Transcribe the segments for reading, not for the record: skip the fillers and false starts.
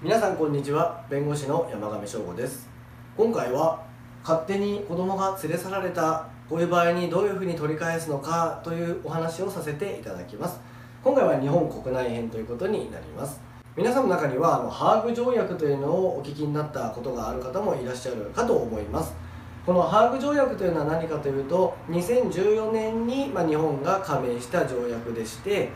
皆さんこんにちは、弁護士の山上翔吾です。今回は勝手に子供が連れ去られた、こういう場合にどういうふうに取り返すのかというお話をさせていただきます。今回は日本国内編ということになります。皆さんの中にはハーグ条約というのをお聞きになったことがある方もいらっしゃるかと思います。このハーグ条約というのは何かというと、2014年に日本が加盟した条約でして、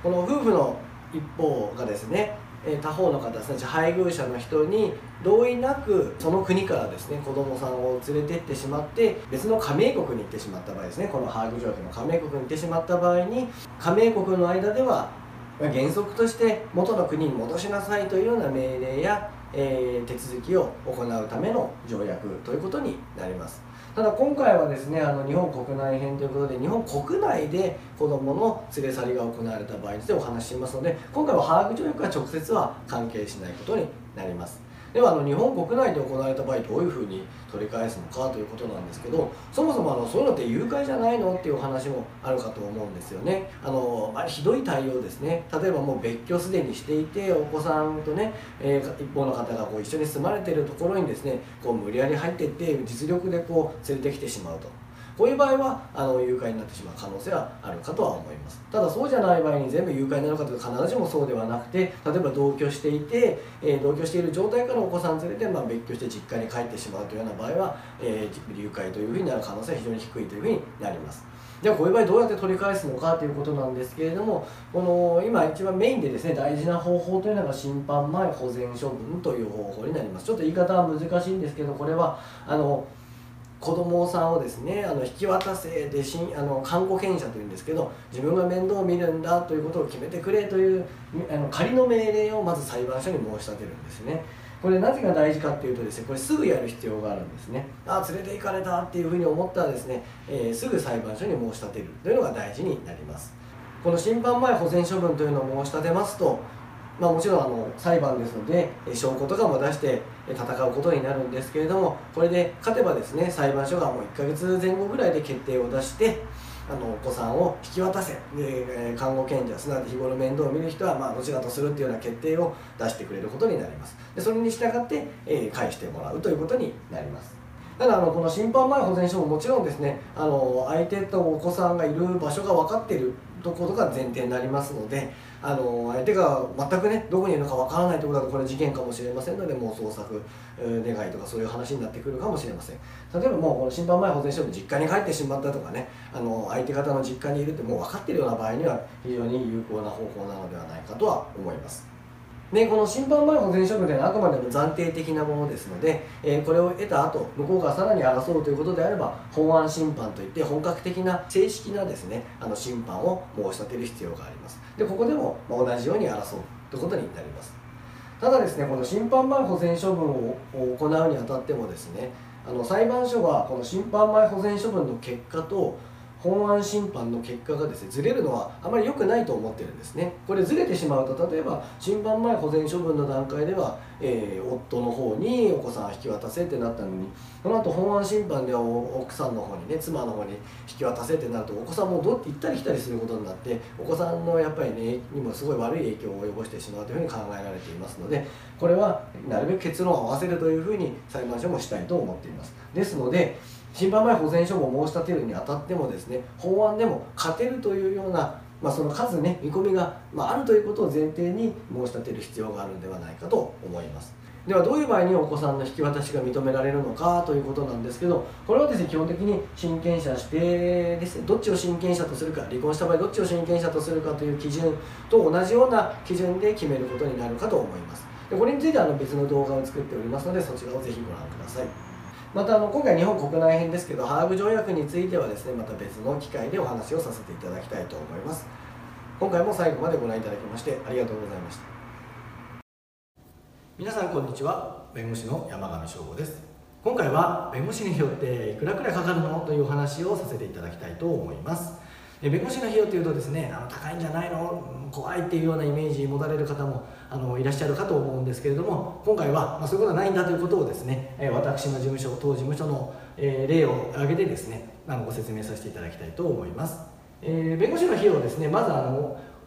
この夫婦の一方がですね、他方の方、すなわち配偶者の人に同意なくその国からですね、子供さんを連れてってしまって、別の加盟国に行ってしまった場合ですね、このハーグ条約の加盟国に行ってしまった場合に、加盟国の間では原則として元の国に戻しなさいというような命令や手続きを行うための条約ということになります。ただ今回はですね、日本国内編ということで、日本国内で子どもの連れ去りが行われた場合についてお話ししますので、今回はハーグ条約は直接は関係しないことになります。では日本国内で行われた場合、どういうふうに取り返すのかということなんですけど、そもそもそういうのって誘拐じゃないのっていうお話もあるかと思うんですよね。ひどい対応ですね。例えばもう別居すでにしていて、お子さんとね、一方の方が一緒に住まれているところにですね、無理やり入っていって実力で連れてきてしまうと。こういう場合は誘拐になってしまう可能性はあるかとは思います。ただそうじゃない場合に全部誘拐になるかというと必ずしもそうではなくて、例えば同居している状態からお子さん連れて別居して実家に帰ってしまうというような場合は、誘拐というふうになる可能性は非常に低いというふうになります。ではこういう場合どうやって取り返すのかということなんですけれども、今一番メインでですね、大事な方法というのが審判前保全処分という方法になります。ちょっと言い方は難しいんですけど、これは子供さんをですね、引き渡せで監護権者というんですけど、自分が面倒を見るんだということを決めてくれという仮の命令をまず裁判所に申し立てるんですね。これなぜが大事かっていうとですね、これすぐやる必要があるんですね。連れて行かれたっていうふうに思ったらですね、すぐ裁判所に申し立てるというのが大事になります。この審判前保全処分というのを申し立てますと、もちろん裁判ですので証拠とかも出して戦うことになるんですけれども、これで勝てばですね、裁判所がもう1ヶ月前後ぐらいで決定を出して、お子さんを引き渡せ、監護権者、すなわち日頃面倒を見る人はどちらとするというような決定を出してくれることになります。でそれに従って、返してもらうということになります。ただこの審判前保全処分もちろんですね、相手とお子さんがいる場所が分かっているということが前提になりますので、相手が全くね、どこにいるのかわからないということだとこれ事件かもしれませんので、もう捜索願いとかそういう話になってくるかもしれません。例えばもうこの審判前保全処分、実家に帰ってしまったとかね、相手方の実家にいるってもう分かっているような場合には非常に有効な方法なのではないかとは思います。でこの審判前保全処分というのはあくまでも暫定的なものですので、これを得た後、向こうがさらに争うということであれば、本案審判といって本格的な正式なですね、審判を申し立てる必要があります。でここでも同じように争うということになります。ただですね、この審判前保全処分を行うにあたってもですね、裁判所はこの審判前保全処分の結果と本案審判の結果がですね、ずれるのはあまり良くないと思ってるんですね。これずれてしまうと、例えば審判前保全処分の段階では、夫の方にお子さんを引き渡せってなったのに、その後本案審判では奥さんの方にね、妻の方に引き渡せってなると、お子さんも行ったり来たりすることになって、お子さんのやっぱりねにもすごい悪い影響を及ぼしてしまうというふうに考えられていますので、これはなるべく結論を合わせるというふうに裁判所もしたいと思っています。ですので審判前保全処分を申し立てるにあたってもですね、法案でも勝てるというような、その数ね、見込みが、あるということを前提に申し立てる必要があるのではないかと思います。ではどういう場合にお子さんの引き渡しが認められるのかということなんですけど、これはですね、基本的に親権者指定ですね、どっちを親権者とするか、離婚した場合どっちを親権者とするかという基準と同じような基準で決めることになるかと思います。でこれについて別の動画を作っておりますので、そちらをぜひご覧ください。また今回日本国内編ですけど、ハーグ条約についてはですね、また別の機会でお話をさせていただきたいと思います。今回も最後までご覧いただきましてありがとうございました。皆さんこんにちは、弁護士の山上翔吾です。今回は弁護士によっていくらくらいかかるのというお話をさせていただきたいと思います。弁護士の費用というとですね、高いんじゃないの、怖いっていうようなイメージ持たれる方もいらっしゃるかと思うんですけれども、今回は、そういうことはないんだということをですね、私の事務所、当事務所の例を挙げてですね、ご説明させていただきたいと思います。弁護士の費用はですね、まず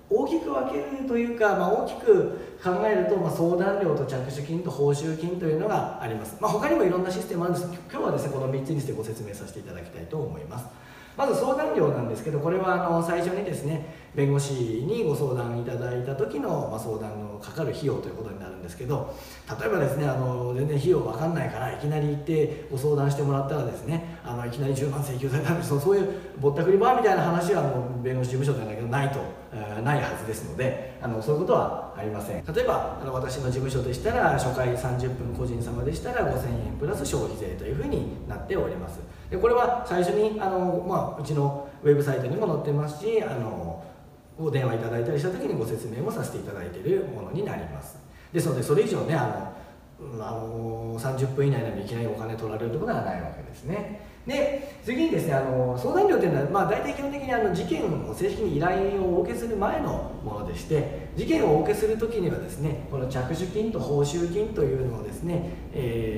大きく分けるというか、大きく考えると、相談料と着手金と報酬金というのがあります。他にもいろんなシステムあるんですけど、今日はですね、この3つにしてご説明させていただきたいと思います。まず相談料なんですけど、これは最初にですね、弁護士にご相談いただいた時の相談のかかる費用ということになるんですけど、例えばですね、全然費用わかんないから、いきなり行ってご相談してもらったらですね、いきなり10万請求されたんですけど、そういうぼったくりバーみたいな話はもう弁護士事務所ではないと。ないはずですので、そういうことはありません。例えば私の事務所でしたら、初回30分個人様でしたら5000円プラス消費税というふうになっております。でこれは最初にうちのウェブサイトにも載ってますし、お電話いただいたりした時にご説明もさせていただいているものになります。ですのでそれ以上ね、30分以内なのにいきなりお金取られるところはないわけですね。で次にですね、相談料というのは、大体基本的に事件を正式に依頼をお受けする前のものでして、事件をお受けするときにはですね、この着手金と報酬金というのをですね、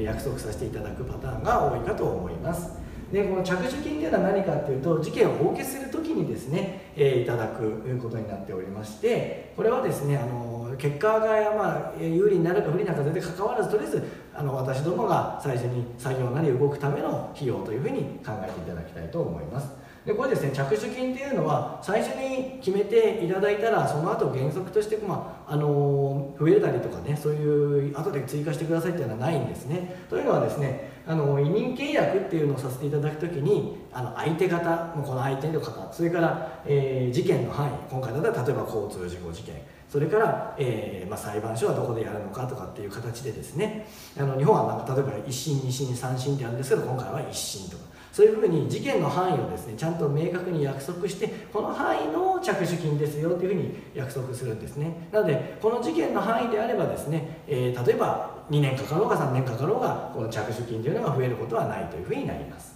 約束させていただくパターンが多いかと思います。でこの着手金というのは何かというと、事件をお受けするときにですね、いただくことになっておりまして、これはですね、結果が有利になるか不利になるか全然関わらず、とりあえず私どもが最初に作業なり動くための費用というふうに考えていただきたいと思います。でこれですね、着手金というのは最初に決めていただいたら、その後原則として増えたりとかね、そういう後で追加してくださいというのはないんですね。というのはですね、委任契約っていうのをさせていただくときに、相手方、この相手の方、それから、事件の範囲、今回だったら例えば交通事故事件、それから、裁判所はどこでやるのかとかっていう形でですね、日本は例えば1審2審3審ってあるんですけど、今回は1審とか、そういうふうに事件の範囲をですね、ちゃんと明確に約束して、この範囲の着手金ですよっていうふうに約束するんですね。なのでこの事件の範囲であればですね、例えば2年かかろうが3年かかろうが、この着手金というのが増えることはないというふうになります。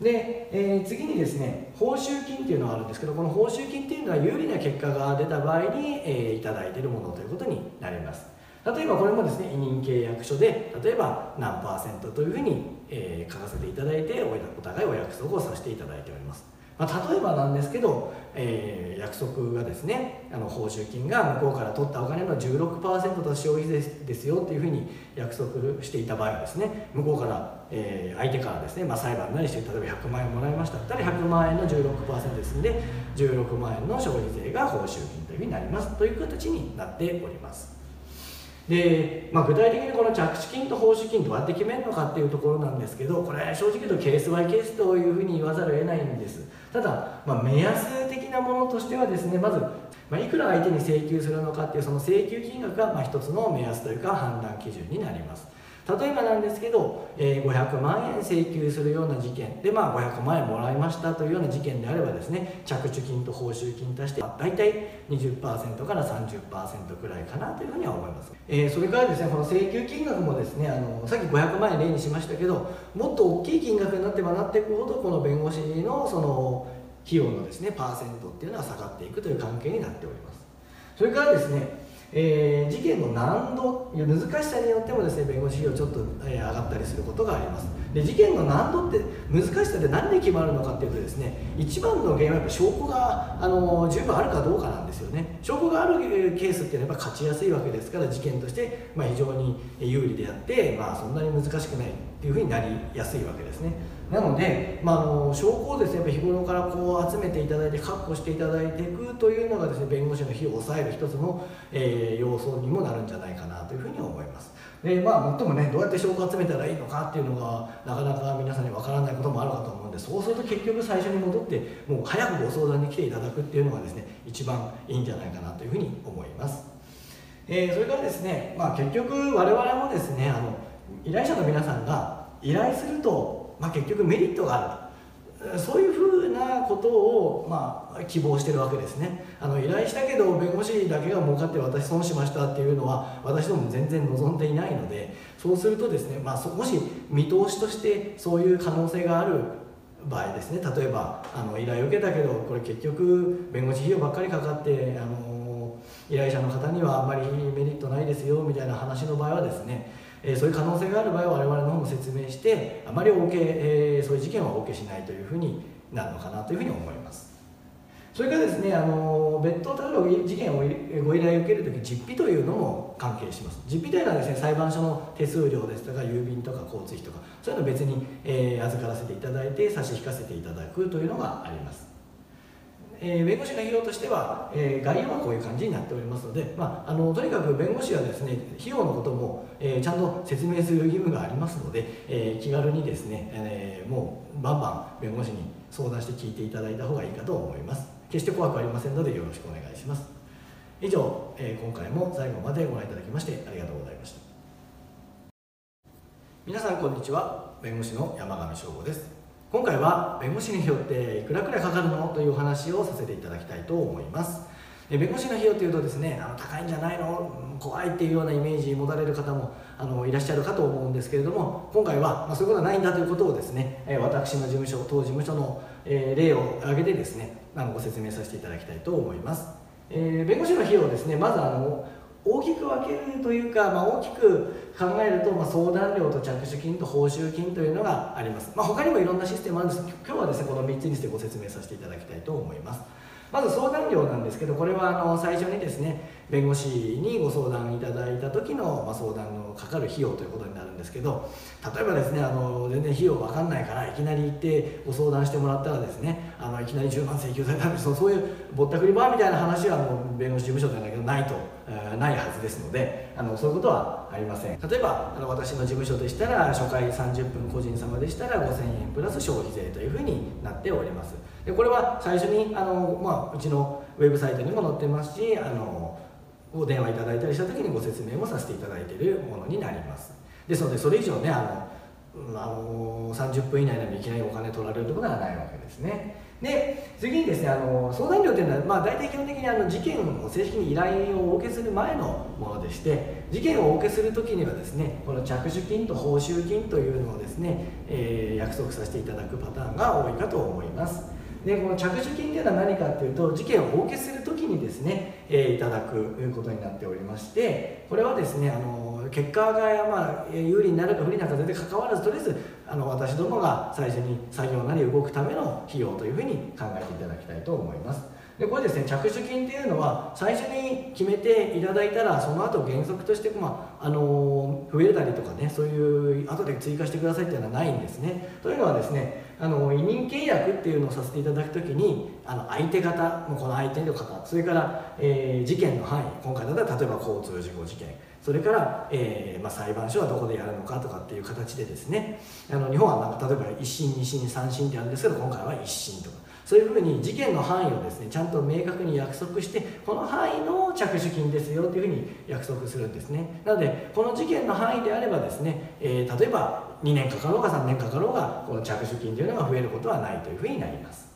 で、次にですね、報酬金というのがあるんですけど、この報酬金というのは有利な結果が出た場合に、いただいているものということになります。例えばこれもですね、委任契約書で例えば何パーセントというふうに、書かせていただいて、お互いお約束をさせていただいております。例えばなんですけど、約束がですね、報酬金が向こうから取ったお金の 16% と消費税ですよっていうふうに約束していた場合はですね、向こうから、相手からですね、裁判なりして、例えば100万円もらいましたったら、100万円の 16% ですので、16万円の消費税が報酬金というふうになりますという形になっております。で具体的にこの着手金と報酬金どうやって決めるのかっていうところなんですけど、これ正直言うとケースバイケースというふうに言わざるを得ないんです。ただ、目安的なものとしてはですね、まず、いくら相手に請求するのかっていう、その請求金額が一つの目安というか判断基準になります。例えばなんですけど、500万円請求するような事件で、500万円もらいましたというような事件であればですね、着手金と報酬金足して大体 20% から 30% くらいかなというふうには思います。それからですね、この請求金額もですね、さっき500万円例にしましたけど、もっと大きい金額になってばなっていくほど、この弁護士のその費用のですね、パーセントっていうのは下がっていくという関係になっております。それからですね、事件の難度、難しさによってもですね、弁護士費用ちょっと、上がったりすることがあります。で事件の難度って難しさって何で決まるのかっていうとですね、一番の原因はやっぱ証拠が十分あるかどうかなんですよね。証拠があるケースっていうのはやっぱ勝ちやすいわけですから、事件として、非常に有利であって、そんなに難しくないっていうふうになりやすいわけですね。なので、証拠をですね、やっぱ日頃からこう集めていただいて確保していただいていくというのがですね、弁護士の費用を抑える一つの、要素にもなるんじゃないかなというふうに思います。でもっともね、どうやって証拠を集めたらいいのかっていうのがなかなか皆さんにわからないこともあるかと思うんで、そうすると結局最初に戻って、もう早くご相談に来ていただくっていうのがですね、一番いいんじゃないかなというふうに思います。それからですね、結局我々もですね、依頼者の皆さんが依頼すると結局メリットがある、そういうふうなことを希望してるわけですね。依頼したけど弁護士だけが儲かって私損しましたっていうのは、私ども全然望んでいないので、そうするとですね、もし見通しとしてそういう可能性がある場合ですね、例えば依頼を受けたけど、これ結局弁護士費用ばっかりかかって依頼者の方にはあんまりメリットないですよみたいな話の場合はですね、そういう可能性がある場合は我々の方も説明して、あまりそういう事件は OK しないというふうになるのかなというふうに思います。それからですね、別途逮捕事件をご依頼を受けるとき、実費というのも関係します。実費というのはですね、裁判所の手数料ですとか郵便とか交通費とか、そういうのを別に、預からせていただいて差し引かせていただくというのがあります。弁護士の費用としては、概要はこういう感じになっておりますので、とにかく弁護士はですね、費用のことも、ちゃんと説明する義務がありますので、気軽にですね、もうバンバン弁護士に相談して聞いていただいた方がいいかと思います。決して怖くありませんのでよろしくお願いします。以上、今回も最後までご覧いただきましてありがとうございました。皆さんこんにちは、弁護士の山上翔吾です。今回は弁護士の費用っていくらくらいかかるのというお話をさせていただきたいと思います。弁護士の費用というとですね、高いんじゃないの、怖いっていうようなイメージ持たれる方もいらっしゃるかと思うんですけれども、今回は、そういうことはないんだということをですね、私の事務所、当事務所の例を挙げてですね、ご説明させていただきたいと思います。弁護士の費用ですね、まず大きく分けるというか、大きく考えると、相談料と着手金と報酬金というのがあります。他にもいろんなシステムあるんですけど、今日はですね、この3つにしてご説明させていただきたいと思います。まず相談料なんですけど、これは最初にですね、弁護士にご相談いただいた時の、相談のかかる費用ということになるんですけど、例えばですね、全然費用わかんないからいきなり行ってご相談してもらったらですね、いきなり10万請求されたんで、そういうぼったくりバーみたいな話はもう弁護士事務所ではないけどないはずですので、そういうことはありません。例えば私の事務所でしたら、初回30分個人様でしたら5000円プラス消費税というふうになっております。でこれは最初にうちのウェブサイトにも載ってますし、お電話いただいたりした時にご説明もさせていただいているものになります。ですのでそれ以上ね、30分以内なのにいきなりお金取られるところはないわけですね。で次にですね、相談料というのは、大体基本的に事件を正式に依頼をお受けする前のものでして、事件をお受けする時にはですね、この着手金と報酬金というのをですね、約束させていただくパターンが多いかと思います。でこの着手金というのは何かというと、事件をお受けするときにですね、いただくことになっておりまして、これはですね、結果が有利になるか不利なか全然関わらず、とりあえず私どもが最初に作業なり動くための費用というふうに考えていただきたいと思います。でこれですね、着手金というのは最初に決めていただいたら、その後原則として、増えたりとかね、そういう後で追加してくださいっていうのはないんですね。というのはですね、委任契約っていうのをさせていただくときに、相手方のこの相手の方、それから、事件の範囲、今回だったら例えば交通事故事件、それから、裁判所はどこでやるのかとかっていう形でですね、日本は例えば1審2審3審ってあるんですけど、今回は1審とか、そういうふうに事件の範囲をですね、ちゃんと明確に約束して、この範囲の着手金ですよっていうふうに約束するんですね。なのでこの事件の範囲であればですね、例えば2年かかろうが3年かかろうが、この着手金というのが増えることはないというふうになります。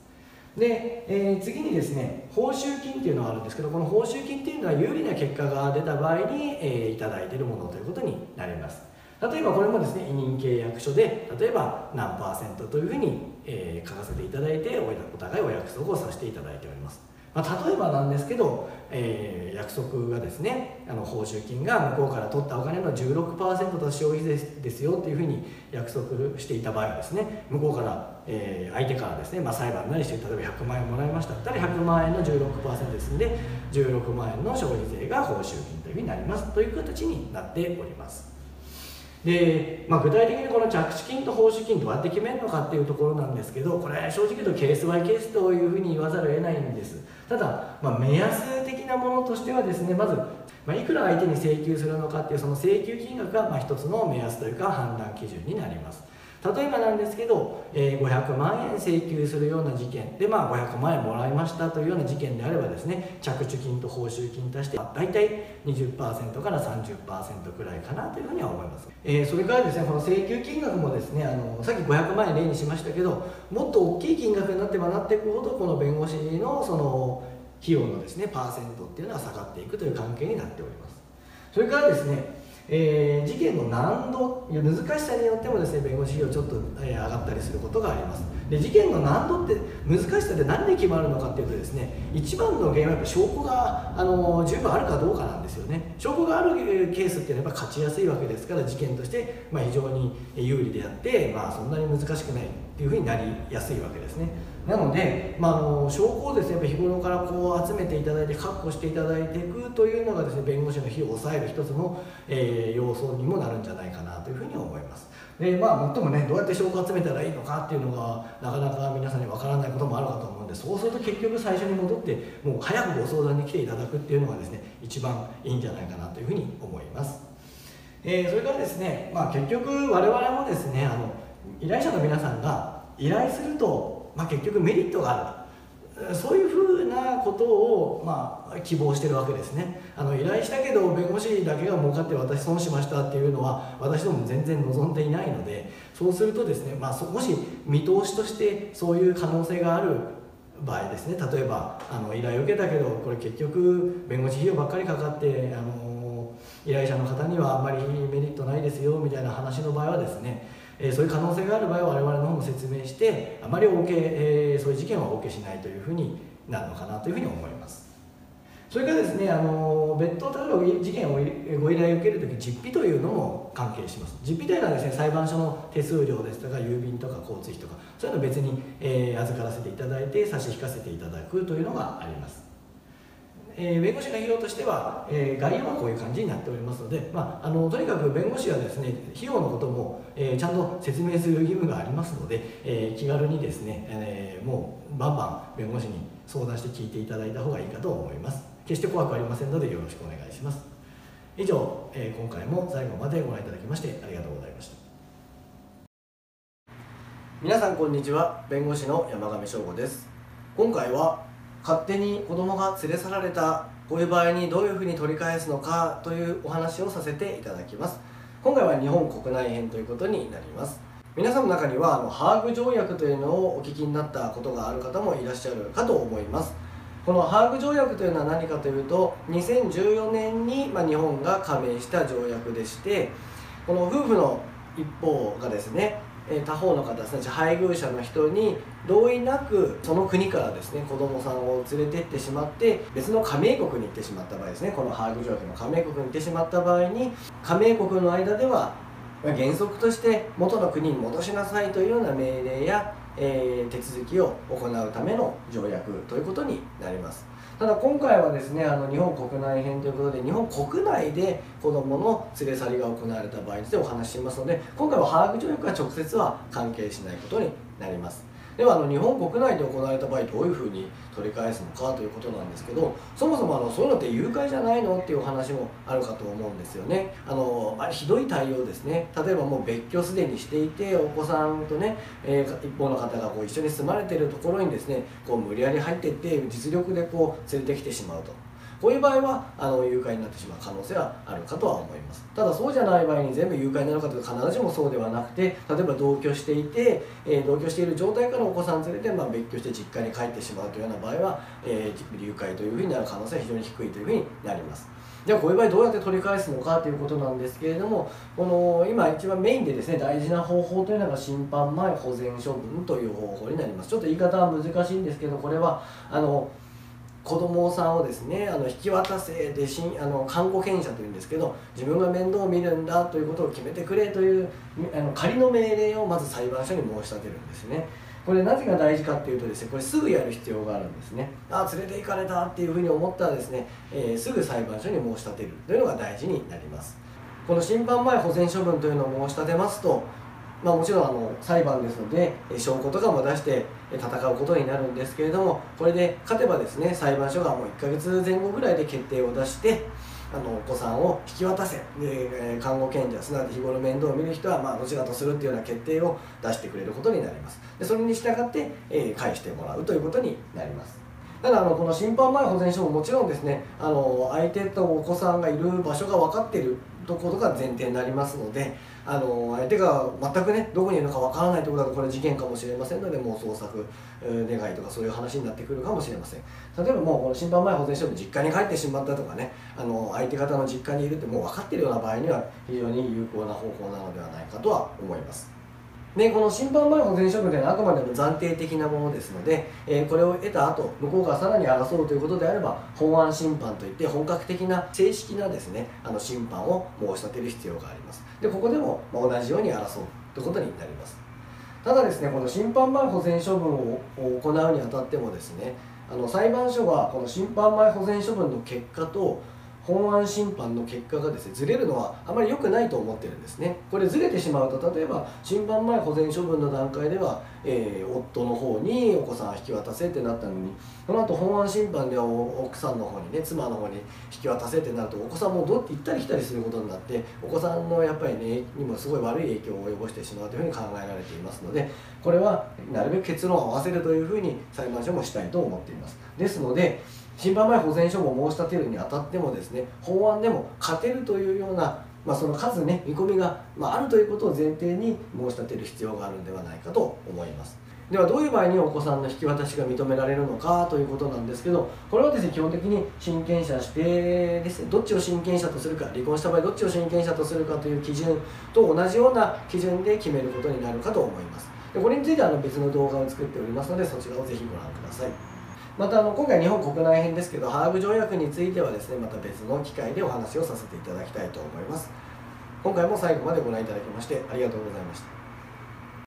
で、次にですね、報酬金というのがあるんですけど、この報酬金というのは有利な結果が出た場合に、いただいているものということになります。例えばこれもですね、委任契約書で例えば何%というふうに、書かせていただいて、お互いお約束をさせていただいております。例えばなんですけど、約束がですね、報酬金が向こうから取ったお金の 16% と消費税ですよっていうふうに約束していた場合はですね、向こうから、相手からですね、裁判なりして、例えば100万円もらいましたったら、100万円の 16% ですので、16万円の消費税が報酬金というふうになりますという形になっております。で具体的にこの着手金と報酬金どうやって決めるのかっていうところなんですけど、これ正直言うとケースバイケースというふうに言わざるを得ないんです。ただ、目安的なものとしてはですね、まず、いくら相手に請求するのかっていう、その請求金額が一つの目安というか判断基準になります。例えばなんですけど、500万円請求するような事件で、500万円もらいましたというような事件であればですね、着手金と報酬金足して大体 20% から 30% くらいかなというふうには思います。それからですね、この請求金額もですね、さっき500万円例にしましたけど、もっと大きい金額になってばなっていくほど、この弁護士のその費用のですね、パーセントっていうのは下がっていくという関係になっております。それからですね、事件の難度、難しさによってもですね、弁護士費用ちょっと、上がったりすることがあります。で事件の難度って難しさで何で決まるのかっていうとですね、一番の原因はやっぱ証拠が、十分あるかどうかなんですよね。証拠があるケースっていうのはやっぱ勝ちやすいわけですから、事件として、非常に有利であって、そんなに難しくないっていうふうになりやすいわけですね。なので、証拠をですね、日頃からこう集めていただいて確保していただいていくというのがですね、弁護士の費用を抑える一つの、要素にもなるんじゃないかなというふうに思います。で、最もね、どうやって証拠を集めたらいいのかっていうのがなかなか皆さんにわからないこともあるかと思うんで、そうすると結局最初に戻ってもう早くご相談に来ていただくっていうのがですね、一番いいんじゃないかなというふうに思います。それからですね、結局我々もですね、依頼者の皆さんが依頼すると結局メリットがある、そういうふうなことを、希望してるわけですね。依頼したけど弁護士だけが儲かって私損しましたっていうのは私ども全然望んでいないので、そうするとですね、もし見通しとしてそういう可能性がある場合ですね、例えば依頼を受けたけどこれ結局弁護士費用ばっかりかかって依頼者の方にはあんまりメリットないですよみたいな話の場合はですね、そういう可能性がある場合は我々の方も説明して、あまりそういう事件はお受けしないというふうになるのかなというふうに思います。それからですね、別途例えば事件をご依頼を受けるとき、実費というのも関係します。実費というのはですね、裁判所の手数料ですとか郵便とか交通費とか、そういうのを別に、預からせていただいて差し引かせていただくというのがあります。弁護士の費用としては、概要はこういう感じになっておりますので、とにかく弁護士はですね、費用のことも、ちゃんと説明する義務がありますので、気軽にですね、もうバンバン弁護士に相談して聞いていただいた方がいいかと思います。決して怖くありませんのでよろしくお願いします。以上、今回も最後までご覧いただきましてありがとうございました。皆さんこんにちは、弁護士の山上翔吾です。今回は勝手に子供が連れ去られた、こういう場合にどういうふうに取り返すのかというお話をさせていただきます。今回は日本国内編ということになります。皆さんの中にはハーグ条約というのをお聞きになったことがある方もいらっしゃるかと思います。このハーグ条約というのは何かというと、2014年に日本が加盟した条約でして、この夫婦の一方がですね、他方の方ですね、配偶者の人に同意なくその国からですね、子供さんを連れて行ってしまって別の加盟国に行ってしまった場合ですね、このハーグ条約の加盟国に行ってしまった場合に、加盟国の間では原則として元の国に戻しなさいというような命令や、手続きを行うための条約ということになります。ただ今回はですね、日本国内編ということで、日本国内で子どもの連れ去りが行われた場合についてお話ししますので、今回はハーグ条約は直接は関係しないことになります。では日本国内で行われた場合どういうふうに取り返すのかということなんですけど、そもそもそういうのって誘拐じゃないのっていうお話もあるかと思うんですよね。ひどい対応ですね。例えばもう別居すでにしていて、お子さんとね、一方の方がこう一緒に住まれているところにですね、こう無理やり入っていって実力でこう連れてきてしまうと。こういう場合は誘拐になってしまう可能性はあるかとは思います。ただそうじゃない場合に全部誘拐になるかというと必ずしもそうではなくて、例えば同居していて、同居している状態からお子さん連れて、別居して実家に帰ってしまうというような場合は、誘拐というふうになる可能性は非常に低いというふうになります。ではこういう場合どうやって取り返すのかということなんですけれども、今一番メインでですね、大事な方法というのが審判前保全処分という方法になります。ちょっと言い方は難しいんですけど、これは子供さんをですね、引き渡せで監護権者というんですけど、自分が面倒を見るんだということを決めてくれという仮の命令をまず裁判所に申し立てるんですね。これなぜが大事かっていうとですね、これすぐやる必要があるんですね。連れて行かれたっていうふうに思ったらですね、すぐ裁判所に申し立てるというのが大事になります。この審判前保全処分というのを申し立てますと、もちろん裁判ですので証拠とかも出して戦うことになるんですけれども、これで勝てばですね、裁判所がもう1ヶ月前後ぐらいで決定を出して、お子さんを引き渡せ、監護権者、すなわち日頃面倒を見る人はどちらとするというような決定を出してくれることになります。でそれに従って、返してもらうということになります。ただこの審判前保全処分、もちろんですね、相手とお子さんがいる場所が分かっているところが前提になりますので、相手が全くね、どこにいるのかわからないところだとこれ事件かもしれませんので、もう捜索願いとかそういう話になってくるかもしれません。例えばもうこの審判前保全処分、実家に帰ってしまったとかね、相手方の実家にいるってもう分かっているような場合には非常に有効な方法なのではないかとは思います。でこの審判前保全処分というのはあくまでも暫定的なものですので、これを得た後向こうがさらに争うということであれば、本案審判といって本格的な正式なですね、審判を申し立てる必要があります。でここでも同じように争うということになります。ただですね、この審判前保全処分を行うにあたってもですね、裁判所はこの審判前保全処分の結果と本案審判の結果がですねずれるのはあまり良くないと思ってるんですね。これずれてしまうと、例えば審判前保全処分の段階では、夫の方にお子さんを引き渡せってなったのに、その後本案審判では奥さんの方にね、妻の方に引き渡せってなると、お子さんも行ったり来たりすることになって、お子さんのやっぱりねにもすごい悪い影響を及ぼしてしまうというふうに考えられていますので、これはなるべく結論を合わせるというふうに裁判所もしたいと思っています。ですので、審判前保全処分を申し立てるにあたってもですね、法案でも勝てるというような、その数ね、見込みが、あるということを前提に申し立てる必要があるのではないかと思います。では、どういう場合にお子さんの引き渡しが認められるのかということなんですけど、これはですね、基本的に親権者指定ですね、どっちを親権者とするか、離婚した場合どっちを親権者とするかという基準と同じような基準で決めることになるかと思います。でこれについては別の動画を作っておりますので、そちらをぜひご覧ください。また今回日本国内編ですけど、ハーグ条約についてはですね、また別の機会でお話をさせていただきたいと思います。今回も最後までご覧いただきましてありがとうございました。